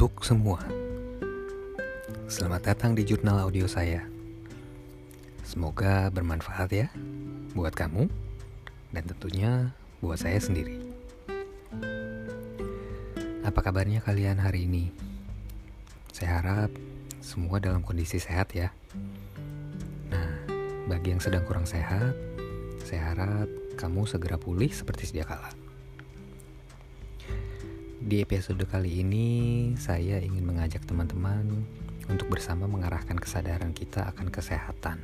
untuk semua. Selamat datang di jurnal audio saya. Semoga bermanfaat ya, buat kamu dan tentunya buat saya sendiri. Apa kabarnya kalian hari ini? Saya harap semua dalam kondisi sehat ya. Nah, bagi yang sedang kurang sehat, saya harap kamu segera pulih seperti sedia kala. Di episode kali ini, saya ingin mengajak teman-teman untuk bersama mengarahkan kesadaran kita akan kesehatan.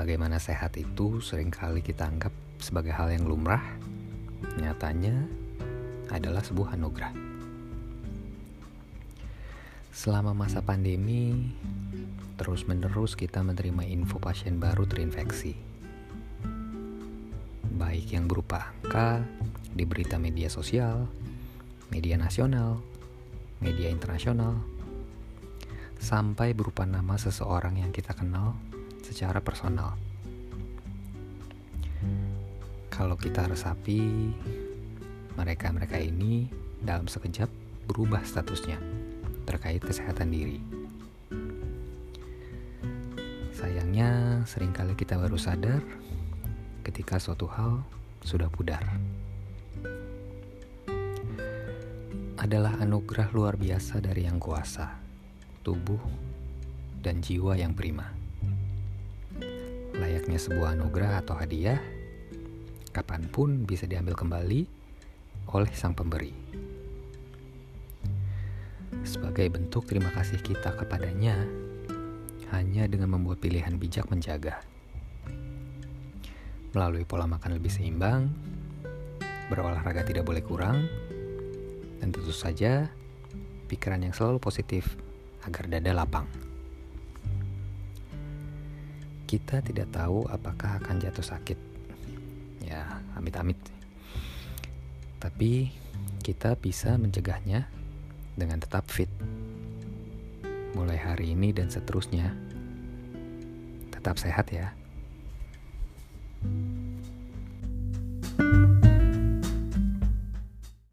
Bagaimana sehat itu seringkali kita anggap sebagai hal yang lumrah, nyatanya adalah sebuah anugerah. Selama masa pandemi, terus-menerus kita menerima info pasien baru terinfeksi, baik yang berupa angka di berita media sosial, media nasional, media internasional, sampai berupa nama seseorang yang kita kenal secara personal. Kalau kita resapi, mereka-mereka ini dalam sekejap berubah statusnya terkait kesehatan diri. Sayangnya, seringkali kita baru sadar ketika suatu hal sudah pudar. Adalah anugerah luar biasa dari yang kuasa, tubuh dan jiwa yang prima. Layaknya sebuah anugerah atau hadiah, kapanpun bisa diambil kembali oleh sang pemberi. Sebagai bentuk terima kasih kita kepadanya, hanya dengan membuat pilihan bijak menjaga. Melalui pola makan lebih seimbang, berolahraga tidak boleh kurang, dan tentu saja pikiran yang selalu positif agar dada lapang. Kita tidak tahu apakah akan jatuh sakit. Ya, amit-amit. Tapi kita bisa mencegahnya dengan tetap fit. Mulai hari ini dan seterusnya. Tetap sehat ya.